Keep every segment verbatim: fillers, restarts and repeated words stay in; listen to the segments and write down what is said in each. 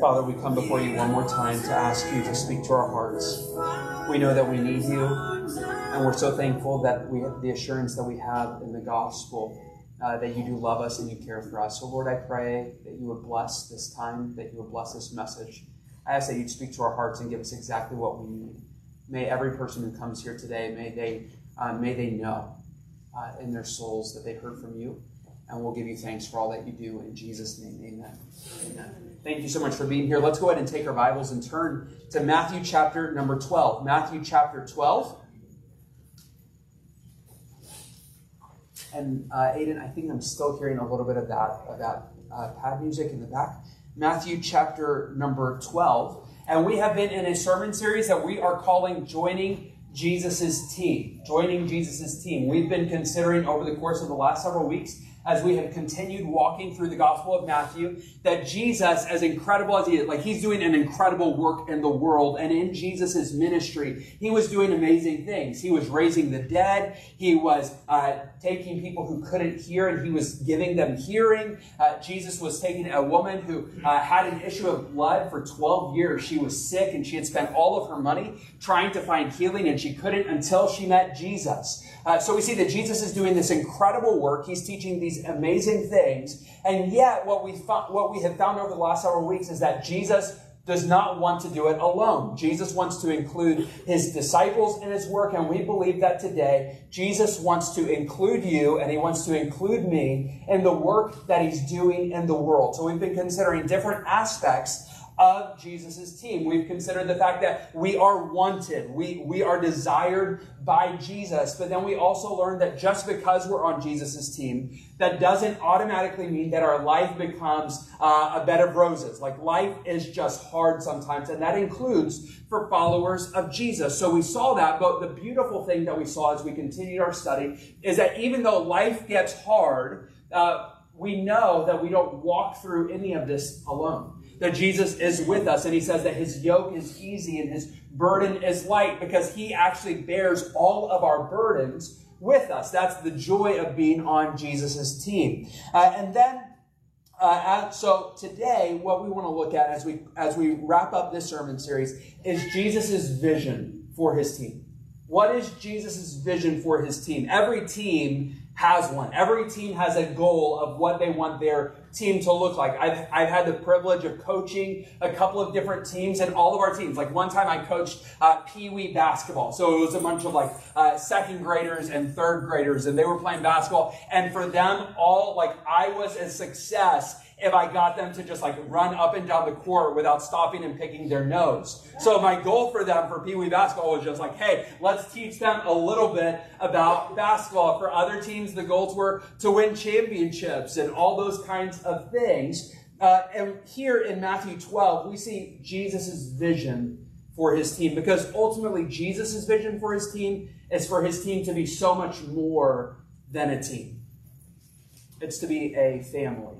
Father, we come before you one more time to ask you to speak to our hearts. We know that we need you, and we're so thankful that we have the assurance that we have in the gospel uh, that you do love us and you care for us. So Lord, I pray that you would bless this time, that you would bless this message. I ask that you'd speak to our hearts and give us exactly what we need. May every person who comes here today, may they, uh, may they know uh, in their souls that they heard from you. And we'll give you thanks for all that you do. In Jesus' name, amen. Amen. Thank you so much for being here. Let's go ahead and take our Bibles and turn to Matthew chapter number twelve. Matthew chapter twelve. And uh, Aiden, I think I'm still hearing a little bit of that, of that uh, pad music in the back. Matthew chapter number twelve. And we have been in a sermon series that we are calling Joining Jesus' Team. Joining Jesus' Team. We've been considering over the course of the last several weeks, as we have continued walking through the Gospel of Matthew, that Jesus, as incredible as he is, like he's doing an incredible work in the world and in Jesus' ministry, he was doing amazing things. He was raising the dead. He was uh, taking people who couldn't hear and he was giving them hearing. Uh, Jesus was taking a woman who uh, had an issue of blood for twelve years. She was sick and she had spent all of her money trying to find healing and she couldn't until she met Jesus. Uh, so we see that Jesus is doing this incredible work. He's teaching these amazing things, and yet what we found, what we have found over the last several weeks is that Jesus does not want to do it alone. Jesus wants to include his disciples in his work, and we believe that today Jesus wants to include you and he wants to include me in the work that he's doing in the world. So we've been considering different aspects of Jesus' team. We've considered the fact that we are wanted. We, we are desired by Jesus. But then we also learned that just because we're on Jesus' team, that doesn't automatically mean that our life becomes uh, a bed of roses. Like life is just hard sometimes. And that includes for followers of Jesus. So we saw that. But the beautiful thing that we saw as we continued our study is that even though life gets hard, uh, we know that we don't walk through any of this alone. That Jesus is with us, and he says that his yoke is easy and his burden is light because he actually bears all of our burdens with us. That's the joy of being on Jesus' team. Uh, and then, uh, so today, what we want to look at as we as we wrap up this sermon series is Jesus' vision for his team. What is Jesus' vision for his team? Every team has one. Every team has a goal of what they want their team to look like. I've, I've had the privilege of coaching a couple of different teams and all of our teams. Like one time I coached uh, peewee basketball. So it was a bunch of like uh, second graders and third graders and they were playing basketball. And for them all, like I was a success if I got them to just like run up and down the court without stopping and picking their nose. So my goal for them for peewee basketball was just like, hey, let's teach them a little bit about basketball. For other teams, the goals were to win championships and all those kinds of things. Uh, and here in Matthew twelve, we see Jesus's vision for his team, because ultimately Jesus's vision for his team is for his team to be so much more than a team. It's to be a family.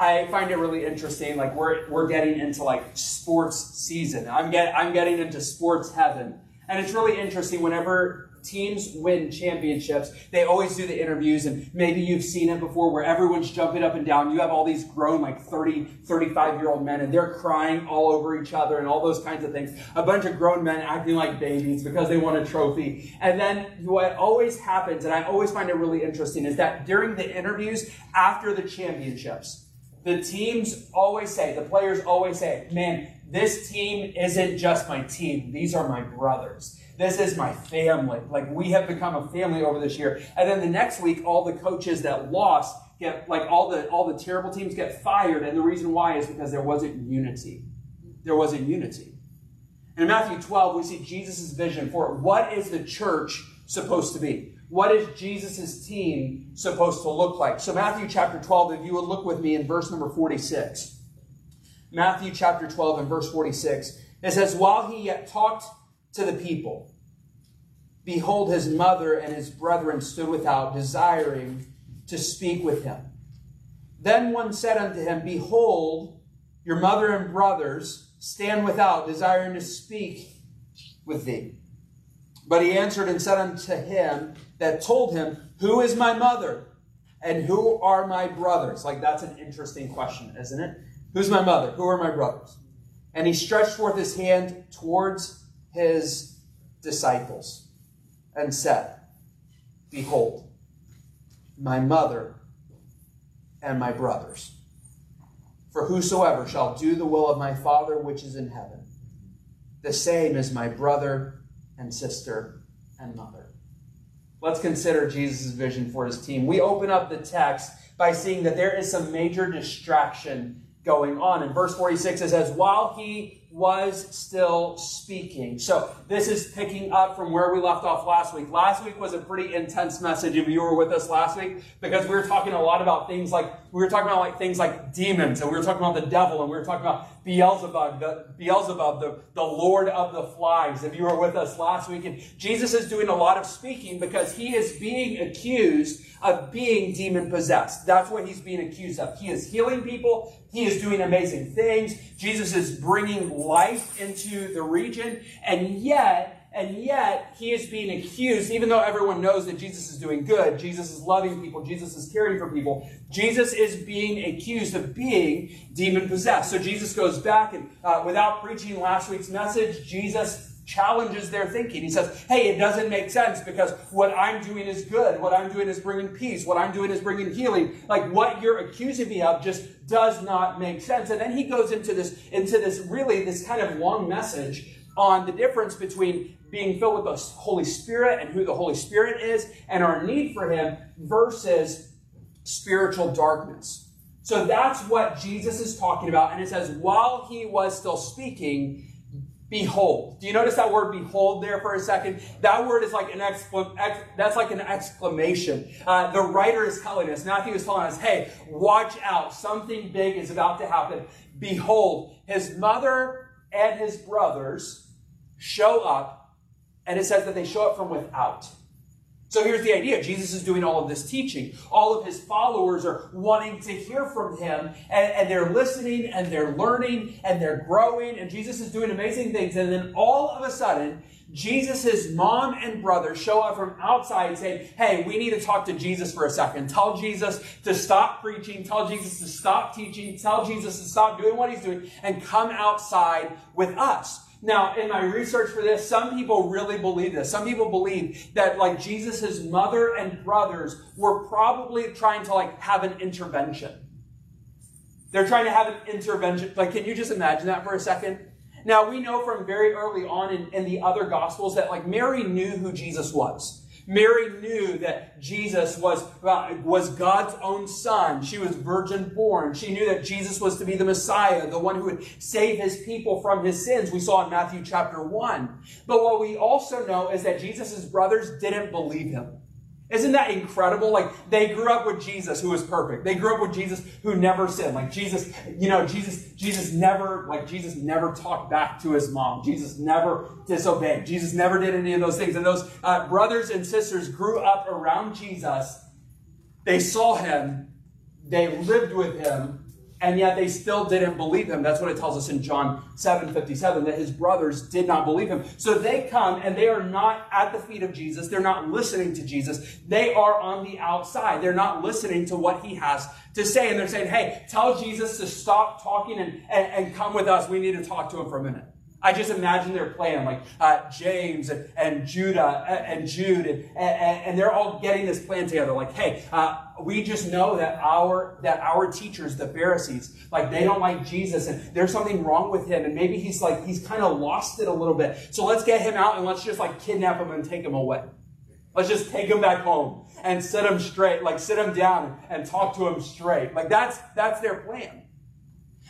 I find it really interesting. Like we're we're getting into like sports season. I'm get I'm getting into sports heaven, and it's really interesting. Whenever teams win championships, they always do the interviews, and maybe you've seen it before, where everyone's jumping up and down. You have all these grown like thirty, thirty-five year old men, and they're crying all over each other and all those kinds of things. A bunch of grown men acting like babies because they won a trophy. And then what always happens, and I always find it really interesting, is that during the interviews after the championships, the teams always say, the players always say, man, this team isn't just my team. These are my brothers. This is my family. Like we have become a family over this year. And then the next week, all the coaches that lost get like all the all the terrible teams get fired. And the reason why is because there wasn't unity. There wasn't unity. And in Matthew twelve, we see Jesus' vision for it. What is the church supposed to be? What is Jesus' team supposed to look like? So Matthew chapter twelve, if you would look with me in verse number forty-six. Matthew chapter twelve and verse forty-six. It says, while he yet talked to the people, behold, his mother and his brethren stood without, desiring to speak with him. Then one said unto him, behold, your mother and brothers stand without, desiring to speak with thee. But he answered and said unto him that told him, who is my mother and who are my brothers? Like, that's an interesting question, isn't it? Who's my mother? Who are my brothers? And he stretched forth his hand towards his disciples and said, behold, my mother and my brothers. For whosoever shall do the will of my Father which is in heaven, the same is my brother and sister and mother. Let's consider Jesus' vision for his team. We open up the text by seeing that there is some major distraction going on. In verse forty-six, it says, while he was still speaking. So this is picking up from where we left off last week. Last week was a pretty intense message if you were with us last week, because we were talking a lot about things like, we were talking about like things like demons, and we were talking about the devil, and we were talking about Beelzebub, the, Beelzebub, the, the Lord of the Flies, if you were with us last week. And Jesus is doing a lot of speaking because he is being accused of being demon-possessed. That's what he's being accused of. He is healing people. He is doing amazing things. Jesus is bringing life into the region. And yet, and yet, he is being accused, even though everyone knows that Jesus is doing good, Jesus is loving people, Jesus is caring for people, Jesus is being accused of being demon-possessed. So Jesus goes back and, uh, without preaching last week's message, Jesus challenges their thinking. He says, hey, it doesn't make sense because what I'm doing is good. What I'm doing is bringing peace. What I'm doing is bringing healing. Like what you're accusing me of just does not make sense. And then he goes into this, into this really this kind of long message on the difference between being filled with the Holy Spirit and who the Holy Spirit is and our need for him versus spiritual darkness. So that's what Jesus is talking about. And it says, while he was still speaking, behold. Do you notice that word behold there for a second? That word is like an exclam- ex- that's like an exclamation. Uh, the writer is telling us, Matthew is telling us, hey, watch out. Something big is about to happen. Behold, his mother and his brothers show up, and it says that they show up from without. So here's the idea. Jesus is doing all of this teaching. All of his followers are wanting to hear from him, and, and they're listening, and they're learning, and they're growing, and Jesus is doing amazing things. And then all of a sudden, Jesus' mom and brother show up from outside saying, hey, we need to talk to Jesus for a second. Tell Jesus to stop preaching. Tell Jesus to stop teaching. Tell Jesus to stop doing what he's doing and come outside with us. Now, in my research for this, some people really believe this. Some people believe that, like, Jesus' mother and brothers were probably trying to, like, have an intervention. They're trying to have an intervention. Like, can you just imagine that for a second? Now, we know from very early on in, in the other Gospels that, like, Mary knew who Jesus was. Mary knew that Jesus was, was God's own son. She was virgin born. She knew that Jesus was to be the Messiah, the one who would save his people from his sins. We saw in Matthew chapter one. But what we also know is that Jesus' brothers didn't believe him. Isn't that incredible? Like, they grew up with Jesus who was perfect. They grew up with Jesus who never sinned. Like, Jesus, you know, Jesus, Jesus never, like, Jesus never talked back to his mom. Jesus never disobeyed. Jesus never did any of those things. And those uh, brothers and sisters grew up around Jesus. They saw him. They lived with him. And yet they still didn't believe him. That's what it tells us in John seven fifty-seven, that his brothers did not believe him. So they come and they are not at the feet of Jesus. They're not listening to Jesus. They are on the outside. They're not listening to what he has to say. And they're saying, hey, tell Jesus to stop talking and, and, and come with us. We need to talk to him for a minute. I just imagine their plan, like uh, James and, and Judah and, and Jude, and, and, and they're all getting this plan together. Like, hey, uh, we just know that our that our teachers, the Pharisees, like they don't like Jesus, and there's something wrong with him, and maybe he's like he's kind of lost it a little bit. So let's get him out and let's just like kidnap him and take him away. Let's just take him back home and sit him straight, like sit him down and talk to him straight. Like that's that's their plan.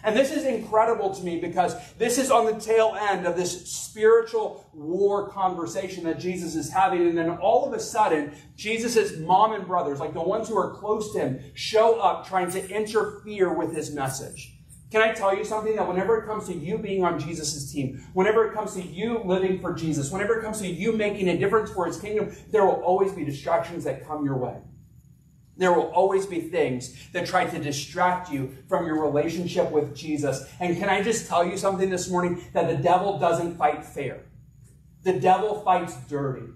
And this is incredible to me because this is on the tail end of this spiritual war conversation that Jesus is having. And then all of a sudden, Jesus' mom and brothers, like the ones who are close to him, show up trying to interfere with his message. Can I tell you something? That whenever it comes to you being on Jesus' team, whenever it comes to you living for Jesus, whenever it comes to you making a difference for his kingdom, there will always be distractions that come your way. There will always be things that try to distract you from your relationship with Jesus. And can I just tell you something this morning? That the devil doesn't fight fair. The devil fights dirty.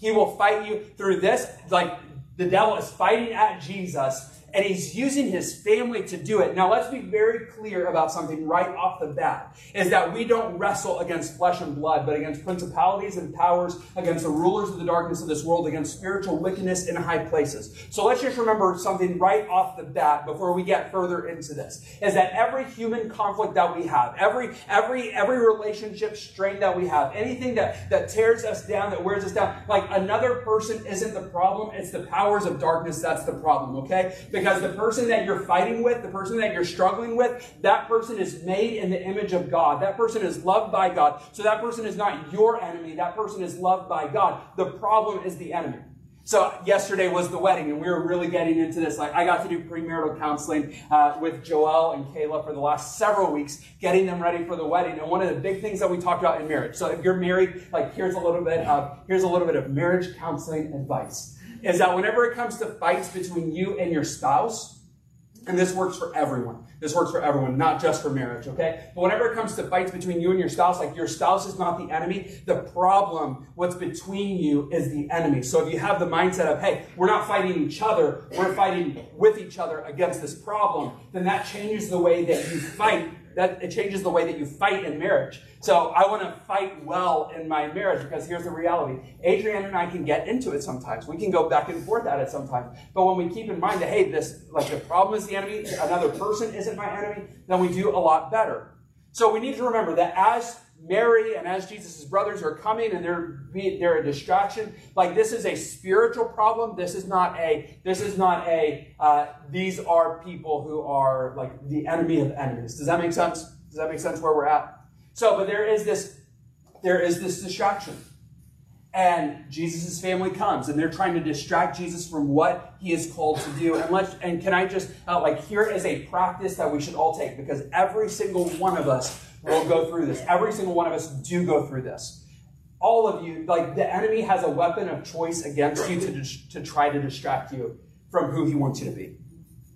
He will fight you through this. Like the devil is fighting at Jesus and he's using his family to do it. Now, let's be very clear about something right off the bat, is that we don't wrestle against flesh and blood, but against principalities and powers, against the rulers of the darkness of this world, against spiritual wickedness in high places. So let's just remember something right off the bat before we get further into this, is that every human conflict that we have, every every every relationship strain that we have, anything that, that tears us down, that wears us down, like another person isn't the problem, it's the powers of darkness that's the problem, okay? Because the person that you're fighting with, the person that you're struggling with, that person is made in the image of God. That person is loved by God. So that person is not your enemy. That person is loved by God. The problem is the enemy. So yesterday was the wedding, and we were really getting into this. Like, I got to do premarital counseling uh, with Joel and Kayla for the last several weeks, getting them ready for the wedding. And one of the big things that we talked about in marriage. So if you're married, like here's a little bit of here's a little bit of marriage counseling advice. Is that whenever it comes to fights between you and your spouse, and this works for everyone. This works for everyone, not just for marriage, okay? But whenever it comes to fights between you and your spouse, like your spouse is not the enemy. The problem, what's between you, is the enemy. So if you have the mindset of, hey, we're not fighting each other, we're fighting with each other against this problem, then that changes the way that you fight. That it changes the way that you fight in marriage. So I want to fight well in my marriage, because here's the reality. Adrienne and I can get into it sometimes. We can go back and forth at it sometimes. But when we keep in mind that, hey, this, like, the problem is the enemy, another person isn't my enemy, then we do a lot better. So we need to remember that as Mary and as Jesus' brothers are coming and they're, they're a distraction, like, this is a spiritual problem. This is not a, this is not a, uh, these are people who are like the enemy of enemies. Does that make sense? Does that make sense where we're at? So, but there is this, there is this distraction. And Jesus' family comes, and they're trying to distract Jesus from what he is called to do. And let's, and can I just, uh, like, here is a practice that we should all take, because every single one of us will go through this. Every single one of us do go through this. All of you, like, the enemy has a weapon of choice against you to, to try to distract you from who he wants you to be.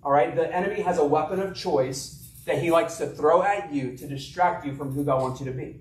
All right? The enemy has a weapon of choice that he likes to throw at you to distract you from who God wants you to be.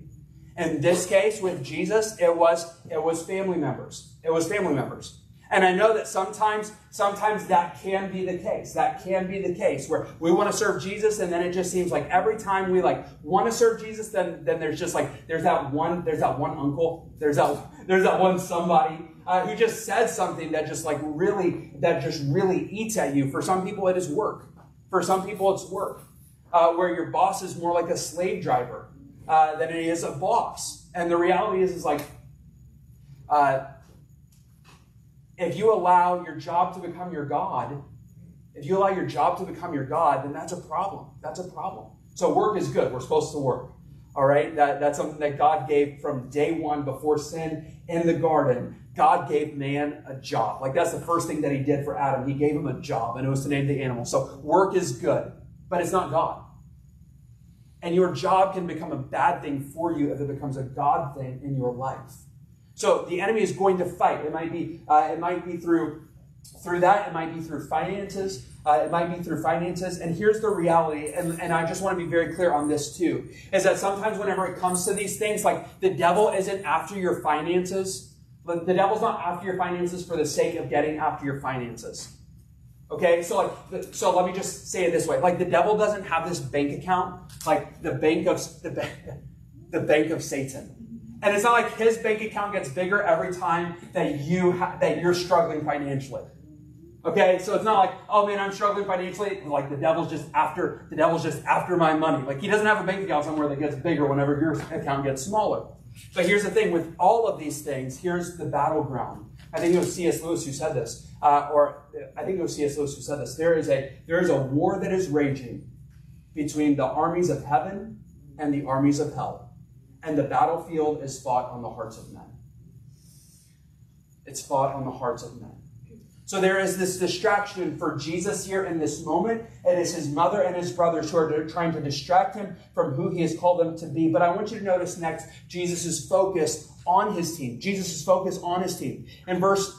In this case, with Jesus, it was it was family members. It was family members. And I know that sometimes, sometimes that can be the case. That can be the case where we want to serve Jesus, and then it just seems like every time we like want to serve Jesus, then then there's just like there's that one there's that one uncle, there's that there's that one somebody uh, who just says something that just like really that just really eats at you. For some people, it is work. For some people, it's work uh, where your boss is more like a slave driver Uh, than it is a boss. And the reality is, is like, uh, if you allow your job to become your God, if you allow your job to become your God, then that's a problem. That's a problem. So work is good. We're supposed to work. All right? That, that's something that God gave from day one before sin in the garden. God gave man a job. Like, that's the first thing that he did for Adam. He gave him a job, and it was to name the animal. So work is good, but it's not God. And your job can become a bad thing for you if it becomes a God thing in your life. So the enemy is going to fight. It might be, uh, it might be through, through that. It might be through finances. Uh, it might be through finances. And here's the reality, and, and I just want to be very clear on this too, is that sometimes whenever it comes to these things, like, the devil isn't after your finances. But the devil's not after your finances for the sake of getting after your finances. Okay, so like, so let me just say it this way: like, the devil doesn't have this bank account, like the bank of the bank, the bank of Satan, and it's not like his bank account gets bigger every time that you ha- that you're struggling financially. Okay, so it's not like, oh man, I'm struggling financially. Like, the devil's just after the devil's just after my money. Like, he doesn't have a bank account somewhere that gets bigger whenever your account gets smaller. But here's the thing with all of these things: here's the battleground. I think it was C S. Lewis who said this, uh, or I think it was C S. Lewis who said this. There is a there is a war that is raging between the armies of heaven and the armies of hell, and the battlefield is fought on the hearts of men. It's fought on the hearts of men. So there is this distraction for Jesus here in this moment. It is his mother and his brothers who are trying to distract him from who he has called them to be. But I want you to notice next, Jesus is focused on his team. Jesus is focused on his team. In verse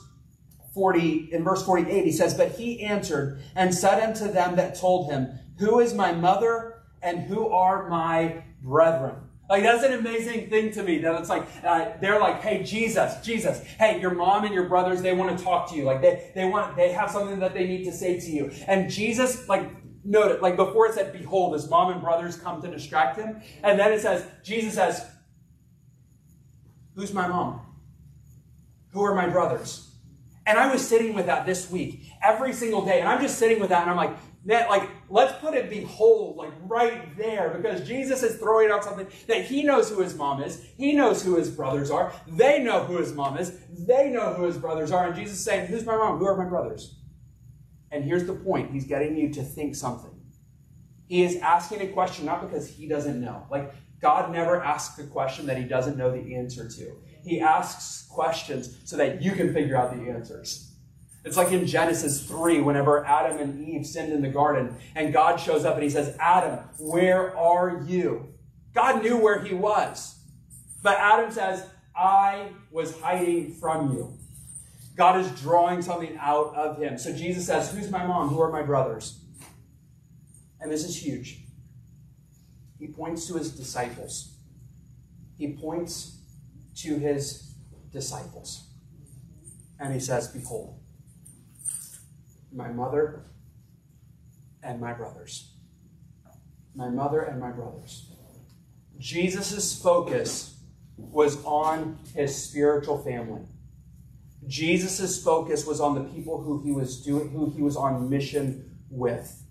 forty, in verse forty-eight, he says, "But he answered and said unto them that told him, Who is my mother and who are my brethren?" Like, that's an amazing thing to me, that it's like, uh, they're like, hey, Jesus, Jesus, hey, your mom and your brothers, they want to talk to you. Like, they, they want, they have something that they need to say to you. And Jesus, like, note it, like, before it said, behold, his mom and brothers come to distract him. And then it says, Jesus says, who's my mom? Who are my brothers? And I was sitting with that this week, every single day. And I'm just sitting with that, and I'm like, that, like, let's put it behold, like, right there, because Jesus is throwing out something that he knows who his mom is. He knows who his brothers are. They know who his mom is. They know who his brothers are. And Jesus is saying, who's my mom? Who are my brothers? And here's the point. He's getting you to think something. He is asking a question, not because he doesn't know. Like, God never asks a question that he doesn't know the answer to. He asks questions so that you can figure out the answers. It's like in Genesis three, whenever Adam and Eve sinned in the garden, and God shows up and he says, Adam, where are you? God knew where he was. But Adam says, I was hiding from you. God is drawing something out of him. So Jesus says, who's my mom? Who are my brothers? And this is huge. He points to his disciples. He points to his disciples. And he says, behold, my mother and my brothers. My mother and my brothers. Jesus' focus was on his spiritual family. Jesus' focus was on the people who he was doing, who he was on mission with.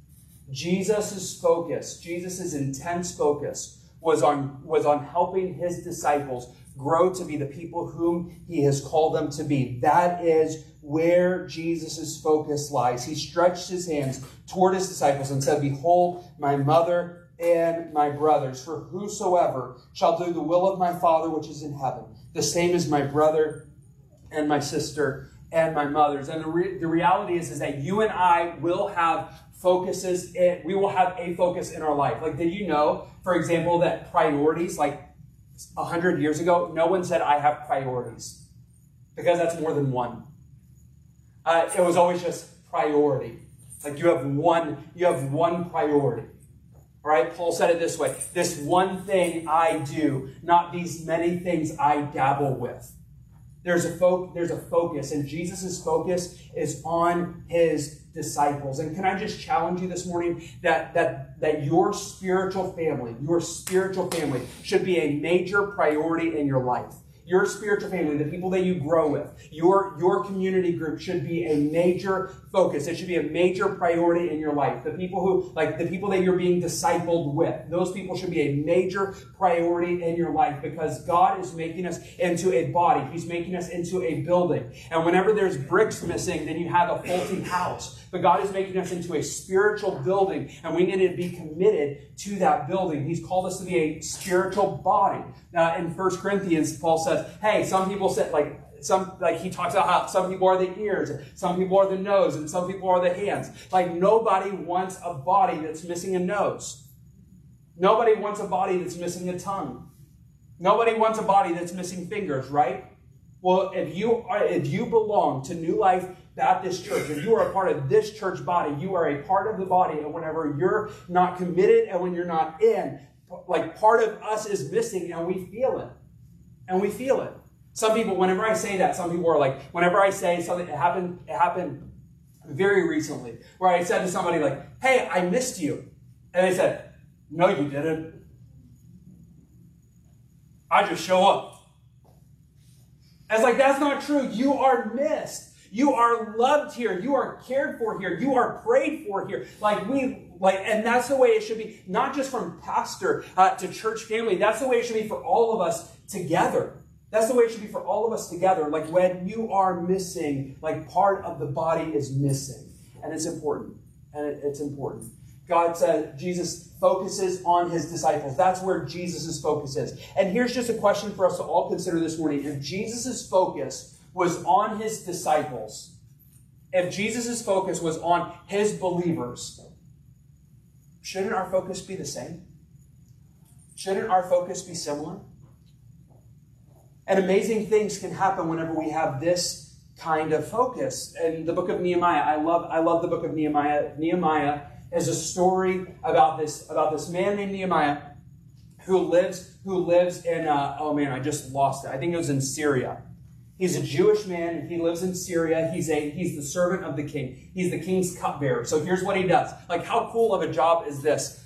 Jesus' focus, Jesus' intense focus was on, was on helping his disciples grow to be the people whom he has called them to be. That is where Jesus' focus lies. He stretched his hands toward his disciples and said, behold, my mother and my brothers, for whosoever shall do the will of my Father which is in heaven, the same is my brother and my sister and my mothers. And the, re- the reality is, is that you and I will have focuses, in, we will have a focus in our life. Like, did you know, for example, that priorities, like a hundred years ago, no one said, I have priorities, because that's more than one. Uh, it was always just priority. Like, you have one, you have one priority. All right, Paul said it this way: this one thing I do, not these many things I dabble with. There's a fo- there's a focus, and Jesus' focus is on his disciples. And can I just challenge you this morning that that that your spiritual family, your spiritual family, should be a major priority in your life. Your spiritual family, the people that you grow with, your, your community group should be a major focus. It should be a major priority in your life. The people who, like the people that you're being discipled with, those people should be a major priority in your life, because God is making us into a body. He's making us into a building. And whenever there's bricks missing, then you have a faulty house. But God is making us into a spiritual building, and we need to be committed to that building. He's called us to be a spiritual body. Now, in First Corinthians, Paul says, hey, some people said, like, some, like, he talks about how some people are the ears, some people are the nose, and some people are the hands. Like, nobody wants a body that's missing a nose. Nobody wants a body that's missing a tongue. Nobody wants a body that's missing fingers, right? Well, if you are, if you belong to New Life Baptist Church, if you are a part of this church body, you are a part of the body. And whenever you're not committed, and when you're not in, like, part of us is missing, and we feel it. And we feel it. Some people, whenever I say that, some people are like, whenever I say something, it happened, it happened very recently, where I said to somebody, like, hey, I missed you. And they said, no, you didn't. I just show up. I was like, that's not true. You are missed. You are loved here. You are cared for here. You are prayed for here. Like, we, like, and that's the way it should be, not just from pastor uh, to church family. That's the way it should be for all of us together. That's the way it should be for all of us together. Like, when you are missing, like, part of the body is missing, and it's important, and it, it's important. God said, Jesus focuses on his disciples. That's where Jesus' focus is. And here's just a question for us to all consider this morning. If Jesus' focus was on his disciples, if Jesus' focus was on his believers, shouldn't our focus be the same? Shouldn't our focus be similar? And amazing things can happen whenever we have this kind of focus. And the book of Nehemiah, I love, I love the book of Nehemiah. Nehemiah is a story about this, about this man named Nehemiah, who lives who lives in, uh, oh man, I just lost it. I think it was in Syria. He's a Jewish man, and he lives in Syria. He's a he's the servant of the king. He's the king's cupbearer. So here's what he does. Like, how cool of a job is this?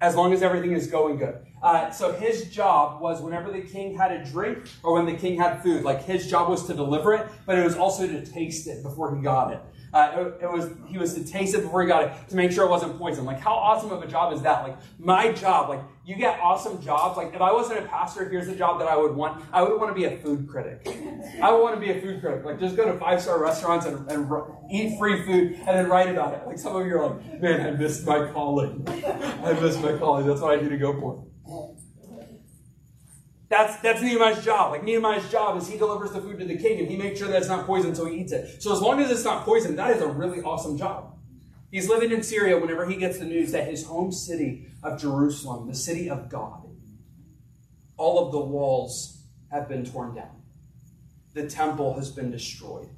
As long as everything is going good. Uh, so his job was whenever the king had a drink or when the king had food, like his job was to deliver it, but it was also to taste it before he got it. Uh, it, it was he was to taste it before he got it to make sure it wasn't poison. Like, how awesome of a job is that? Like, my job, like, you get awesome jobs. Like, if I wasn't a pastor, here's the job that I would want. I would want to be a food critic. I would want to be a food critic. Like, just go to five-star restaurants and, and eat free food and then write about it. Like, some of you are like, man, I missed my calling. I missed my calling. That's what I need to go for. That's, that's Nehemiah's job. Like, Nehemiah's job is he delivers the food to the king and he makes sure that it's not poisoned, so he eats it. So as long as it's not poisoned, that is a really awesome job. He's living in Syria whenever he gets the news that his home city of Jerusalem, the city of God, all of the walls have been torn down. The temple has been destroyed.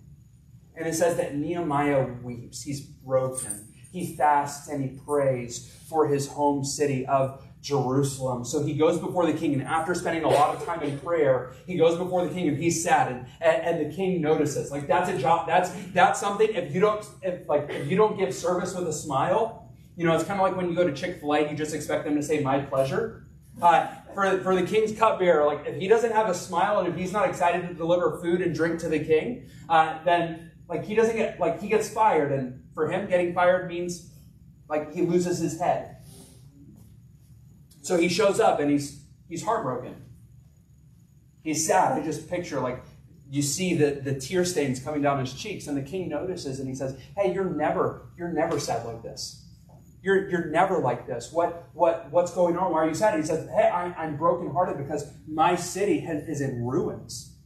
And it says that Nehemiah weeps. He's broken. He fasts and he prays for his home city of Jerusalem. So he goes before the king, and after spending a lot of time in prayer, he goes before the king and he's sad, and, and, and the king notices. Like, that's a job. That's that's something. If you don't if like if you don't give service with a smile, you know, it's kind of like when you go to Chick-fil-A, you just expect them to say "my pleasure." Uh, for for the king's cupbearer, like, if he doesn't have a smile and if he's not excited to deliver food and drink to the king, uh, then like he doesn't get like he gets fired, and for him, getting fired means like he loses his head. So he shows up and he's he's heartbroken. He's sad. I just picture, like, you see the, the tear stains coming down his cheeks, and the king notices and he says, "Hey, you're never you're never sad like this. You're you're never like this. What what what's going on? Why are you sad?" And he says, "Hey, I'm, I'm brokenhearted because my city has, is in ruins."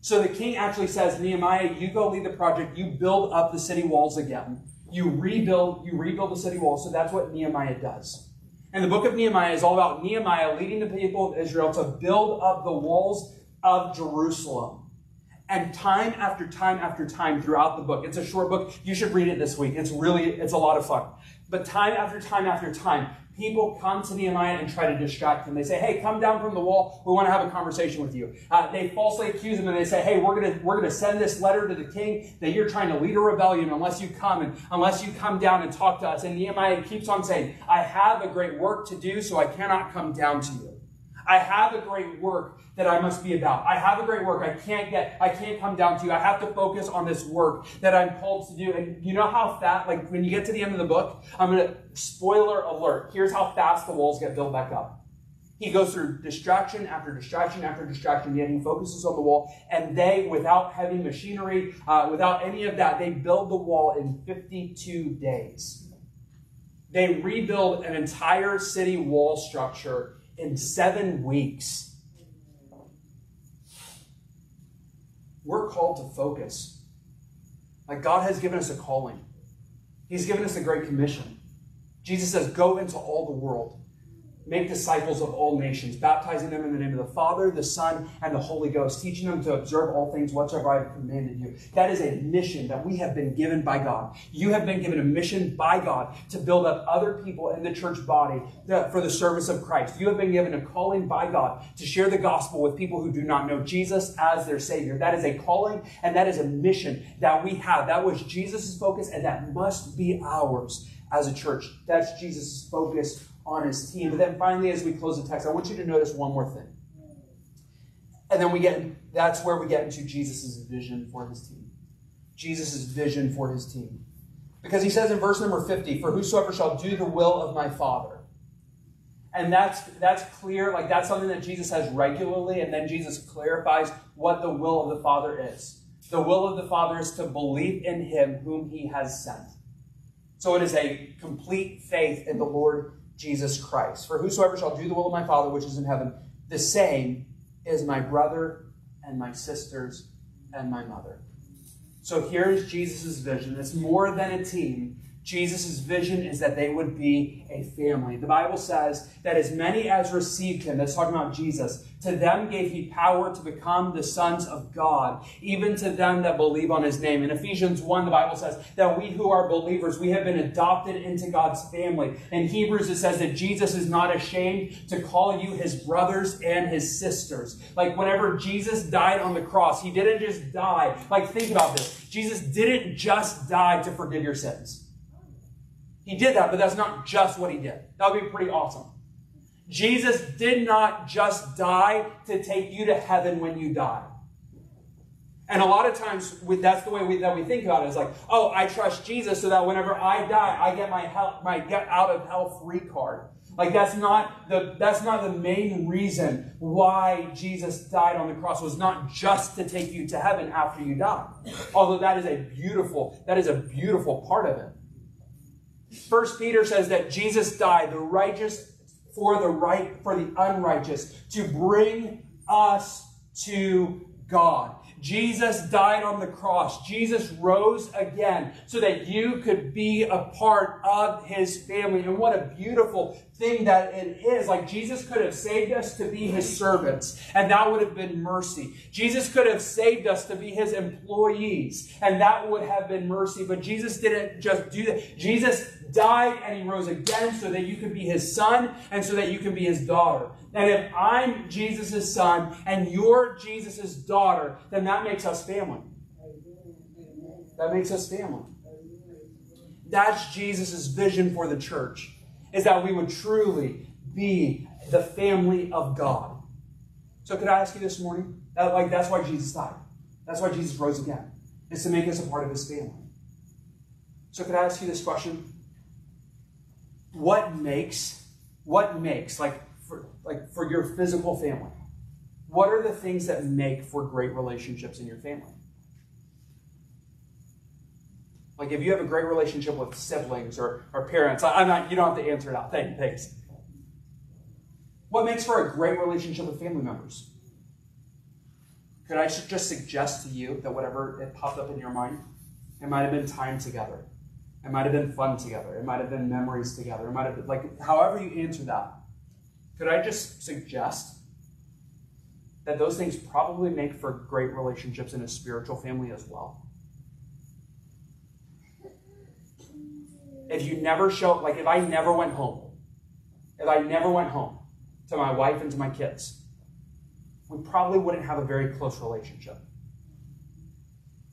So the king actually says, "Nehemiah, you go lead the project. You build up the city walls again. You rebuild you rebuild the city walls." So that's what Nehemiah does. And the book of Nehemiah is all about Nehemiah leading the people of Israel to build up the walls of Jerusalem. And time after time after time throughout the book, it's a short book. You should read it this week. It's really, it's a lot of fun. But time after time after time, people come to Nehemiah and try to distract him. They say, "Hey, come down from the wall. We want to have a conversation with you." Uh, they falsely accuse him and they say, "Hey, we're gonna we're gonna send this letter to the king that you're trying to lead a rebellion unless you come and unless you come down and talk to us." And Nehemiah keeps on saying, "I have a great work to do, so I cannot come down to you. I have a great work that I must be about. I have a great work. I can't get, I can't come down to you. I have to focus on this work that I'm called to do." And you know how fast, like when you get to the end of the book, I'm going to, spoiler alert, here's how fast the walls get built back up. He goes through distraction after distraction after distraction, yet he focuses on the wall. And they, without heavy machinery, uh, without any of that, they build the wall in fifty-two days. They rebuild an entire city wall structure in seven weeks. We're called to focus. Like, God has given us a calling. He's given us a great commission. Jesus says, "Go into all the world, make disciples of all nations, baptizing them in the name of the Father, the Son, and the Holy Ghost, teaching them to observe all things whatsoever I have commanded you." That is a mission that we have been given by God. You have been given a mission by God to build up other people in the church body for the service of Christ. You have been given a calling by God to share the gospel with people who do not know Jesus as their Savior. That is a calling, and that is a mission that we have. That was Jesus' focus, and that must be ours as a church. That's Jesus' focus on his team. But then finally, as we close the text, I want you to notice one more thing. And then we get, that's where we get into Jesus' vision for his team. Jesus' vision for his team. Because he says in verse number fifty, "For whosoever shall do the will of my Father." And that's, that's clear, like that's something that Jesus says regularly, and then Jesus clarifies what the will of the Father is. The will of the Father is to believe in him whom he has sent. So it is a complete faith in the Lord Jesus Christ. "For whosoever shall do the will of my Father which is in heaven, the same is my brother and my sisters and my mother." So here is Jesus' vision. It's more than a team. Jesus' vision is that they would be a family. The Bible says that as many as received him, that's talking about Jesus, to them gave he power to become the sons of God, even to them that believe on his name. In Ephesians one, the Bible says that we who are believers, we have been adopted into God's family. In Hebrews, it says that Jesus is not ashamed to call you his brothers and his sisters. Like whenever Jesus died on the cross, he didn't just die. Like think about this. Jesus didn't just die to forgive your sins. He did that, but that's not just what he did. That would be pretty awesome. Jesus did not just die to take you to heaven when you die. And a lot of times, we, that's the way we, that we think about it. It's like, oh, I trust Jesus so that whenever I die, I get my hell, my get out of hell free card. Like that's not the that's not the main reason why Jesus died on the cross. It was not just to take you to heaven after you die. Although that is a beautiful that is a beautiful part of it. First Peter says that Jesus died, the righteous for the right for the unrighteous, to bring us to God. Jesus died on the cross. Jesus rose again so that you could be a part of his family. And what a beautiful thing that it is. Like Jesus could have saved us to be his servants, and that would have been mercy. Jesus could have saved us to be his employees, and that would have been mercy. But Jesus didn't just do that. Jesus died and he rose again so that you could be his son and so that you can be his daughter. And if I'm Jesus' son and you're Jesus' daughter, then that makes us family. That makes us family. That's Jesus' vision for the church, is that we would truly be the family of God. So could I ask you this morning? That, like, that's why Jesus died. That's why Jesus rose again. It's to make us a part of his family. So could I ask you this question? What makes, what makes, like, For, like for your physical family, what are the things that make for great relationships in your family? Like if you have a great relationship with siblings or, or parents, I, I'm not, you don't have to answer it out. Thank, thanks. What makes for a great relationship with family members? Could I just suggest to you that whatever it popped up in your mind, it might have been time together. It might have been fun together. It might have been memories together. It might have been, like, however you answer that, could I just suggest that those things probably make for great relationships in a spiritual family as well? If you never show, like if I never went home, if I never went home to my wife and to my kids, we probably wouldn't have a very close relationship.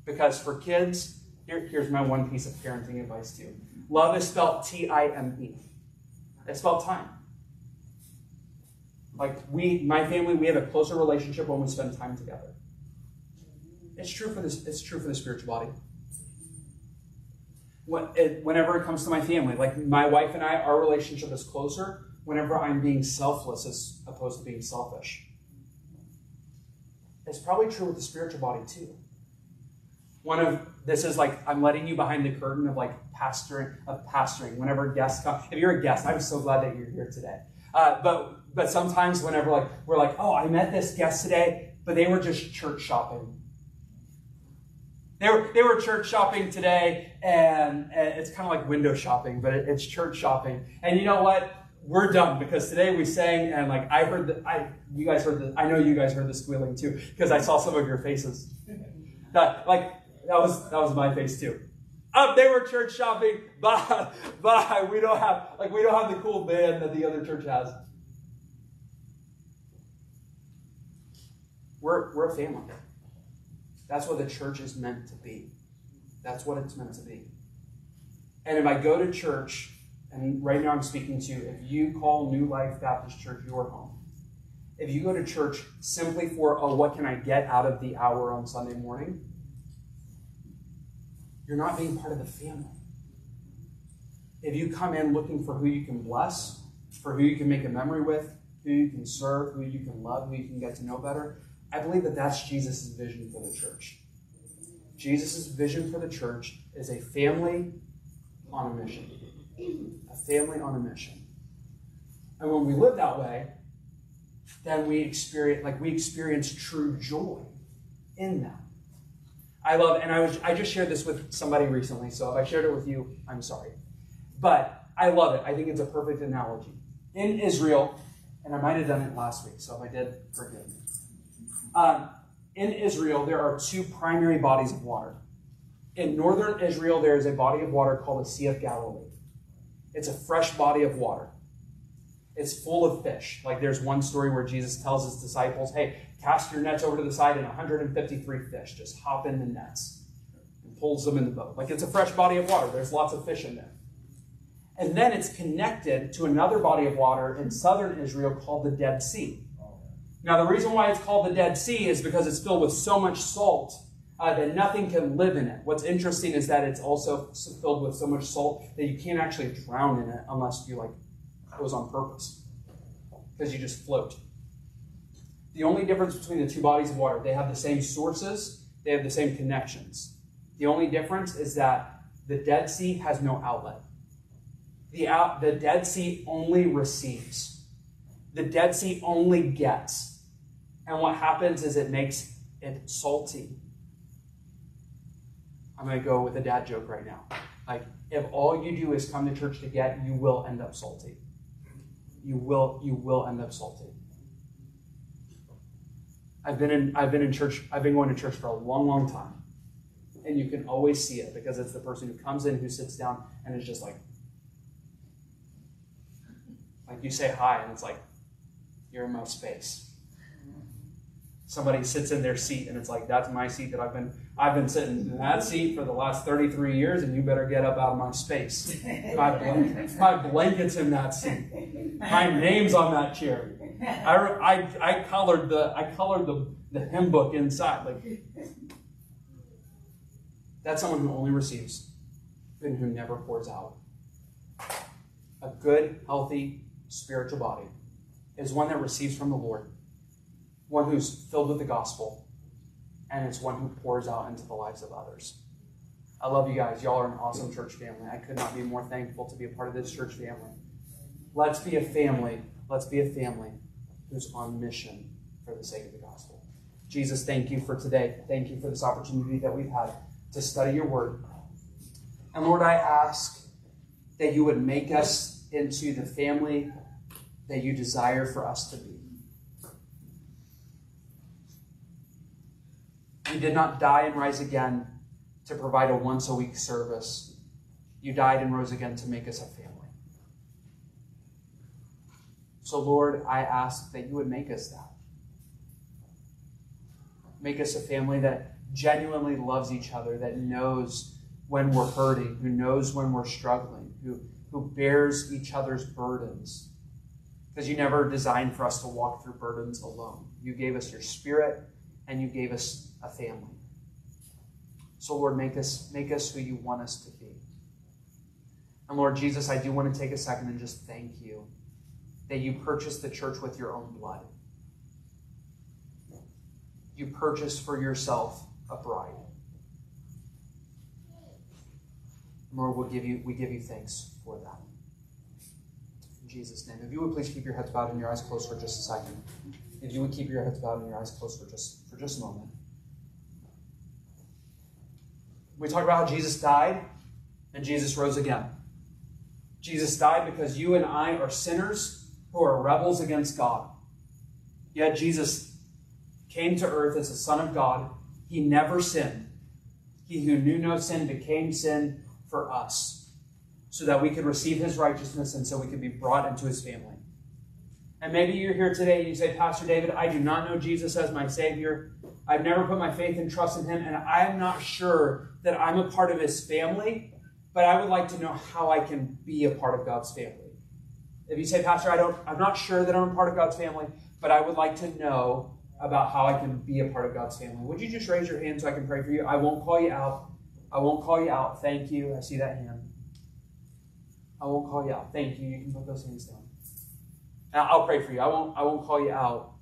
Because for kids, here, here's my one piece of parenting advice to you. Love is spelled T I M E. It's spelled time. Like we, my family, we have a closer relationship when we spend time together. It's true for this. It's true for the spiritual body. When it, whenever it comes to my family, like my wife and I, our relationship is closer whenever I'm being selfless as opposed to being selfish. It's probably true with the spiritual body too. One of this is like I'm letting you behind the curtain of like pastoring of pastoring. Whenever guests come, if you're a guest, I'm so glad that you're here today. Uh, but. But sometimes whenever like we're like, oh, I met this guest today, but they were just church shopping. They were, they were church shopping today, and, and it's kind of like window shopping, but it, it's church shopping. And you know what? We're done because today we sang, and like I heard that I you guys heard the I know you guys heard the squealing too, because I saw some of your faces. That like that was that was my face too. Up, they were church shopping. Bye, bye. We don't have like we don't have the cool band that the other church has. We're, we're a family. That's what the church is meant to be. That's what it's meant to be. And if I go to church, and right now I'm speaking to you, if you call New Life Baptist Church your home, if you go to church simply for, oh, what can I get out of the hour on Sunday morning? You're not being part of the family. If you come in looking for who you can bless, for who you can make a memory with, who you can serve, who you can love, who you can get to know better, I believe that that's Jesus' vision for the church. Jesus' vision for the church is a family on a mission. A family on a mission. And when we live that way, then we experience, like we experience true joy in that. I love, and I was I just shared this with somebody recently, so if I shared it with you, I'm sorry. But I love it. I think it's a perfect analogy. In Israel, and I might have done it last week, so if I did, forgive me. Um, in Israel, there are two primary bodies of water. In northern Israel, there is a body of water called the Sea of Galilee. It's a fresh body of water. It's full of fish. Like there's one story where Jesus tells his disciples, hey, cast your nets over to the side and one hundred fifty-three fish just hop in the nets, and pulls them in the boat. Like it's a fresh body of water. There's lots of fish in there. And then it's connected to another body of water in southern Israel called the Dead Sea. Now, the reason why it's called the Dead Sea is because it's filled with so much salt uh, that nothing can live in it. What's interesting is that it's also filled with so much salt that you can't actually drown in it unless you like it was on purpose, because you just float. The only difference between the two bodies of water, they have the same sources, they have the same connections. The only difference is that the Dead Sea has no outlet. The, out, the Dead Sea only receives. The Dead Sea only gets. And what happens is it makes it salty. I'm going to go with a dad joke right now. Like, if all you do is come to church to get, you will end up salty. You will, you will end up salty. I've been in, I've been in church, I've been going to church for a long, long time. And you can always see it because it's the person who comes in, who sits down, and is just like, like you say hi, and it's like, you're in my space. Somebody sits in their seat, and it's like, that's my seat that I've been, I've been sitting in that seat for the last thirty-three years, and you better get up out of my space. My, blanket, my blanket's in that seat. My name's on that chair. I, I, I colored the, I colored the, the hymn book inside. Like, that's someone who only receives and who never pours out. A good, healthy, spiritual body is one that receives from the Lord, one who's filled with the gospel, and it's one who pours out into the lives of others. I love you guys. Y'all are an awesome church family. I could not be more thankful to be a part of this church family. Let's be a family. Let's be a family who's on mission for the sake of the gospel. Jesus, thank you for today. Thank you for this opportunity that we've had to study your word. And Lord, I ask that you would make us into the family that you desire for us to be. You did not die and rise again to provide a once-a-week service. You died and rose again to make us a family. So, Lord, I ask that you would make us that. Make us a family that genuinely loves each other, that knows when we're hurting, who knows when we're struggling, who, who bears each other's burdens. Because you never designed for us to walk through burdens alone. You gave us your spirit and you gave us a family. So Lord, make us, make us who you want us to be. And Lord Jesus, I do want to take a second and just thank you that you purchased the church with your own blood. You purchased for yourself a bride. Lord, we'll give you, we give you thanks for that. In Jesus' name. If you would please keep your heads bowed and your eyes closed for just a second. If you would keep your heads bowed and your eyes closed for just, for just a moment. We talked about how Jesus died and Jesus rose again. Jesus died because you and I are sinners who are rebels against God. Yet Jesus came to earth as the Son of God. He never sinned. He who knew no sin became sin for us, so that we could receive his righteousness and so we could be brought into his family. And maybe you're here today and you say, Pastor David, I do not know Jesus as my Savior. I've never put my faith and trust in him, and I'm not sure that I'm a part of his family, but I would like to know how I can be a part of God's family. If you say, Pastor, I don't, I'm not sure that I'm a part of God's family, but I would like to know about how I can be a part of God's family. Would you just raise your hand so I can pray for you? I won't call you out. I won't call you out. Thank you. I see that hand. I won't call you out. Thank you. You can put those hands down. I'll pray for you. I won't, I won't call you out.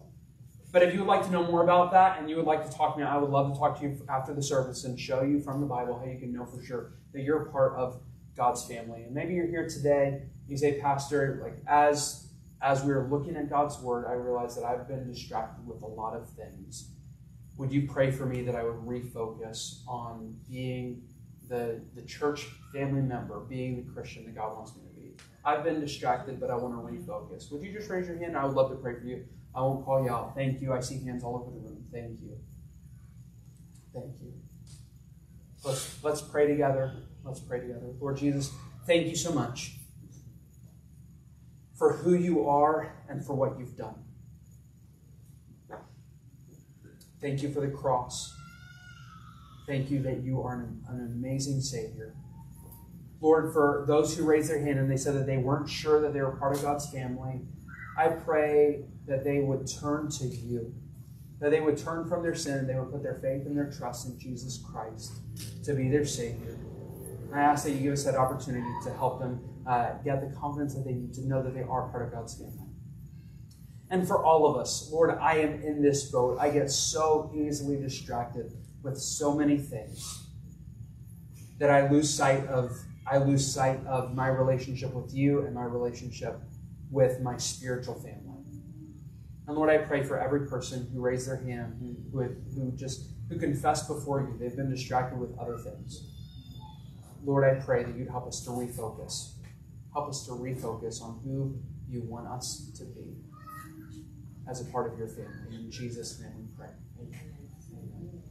But if you would like to know more about that and you would like to talk to me, I would love to talk to you after the service and show you from the Bible how you can know for sure that you're a part of God's family. And maybe you're here today, you say, Pastor, like as, as we're looking at God's word, I realize that I've been distracted with a lot of things. Would you pray for me that I would refocus on being the, the church family member being the Christian that God wants me to be. I've been distracted, but I want to refocus. Would you just raise your hand? I would love to pray for you. I won't call you out. Thank you. I see hands all over the room. Thank you. Thank you. Let's, let's pray together. Let's pray together. Lord Jesus, thank you so much for who you are and for what you've done. Thank you for the cross. Thank you that you are an, an amazing Savior. Lord, for those who raised their hand and they said that they weren't sure that they were part of God's family, I pray that they would turn to you, that they would turn from their sin and they would put their faith and their trust in Jesus Christ to be their Savior. And I ask that you give us that opportunity to help them uh, get the confidence that they need to know that they are part of God's family. And for all of us, Lord, I am in this boat. I get so easily distracted with so many things that I lose sight of I lose sight of my relationship with you and my relationship with my spiritual family. And Lord, I pray for every person who raised their hand, who who, who just who confessed before you, they've been distracted with other things. Lord, I pray that you'd help us to refocus. Help us to refocus on who you want us to be as a part of your family. In Jesus' name we pray. Amen. Amen.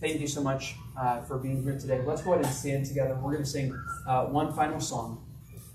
Thank you so much uh, for being here today. Let's go ahead and stand together. We're going to sing uh, one final song.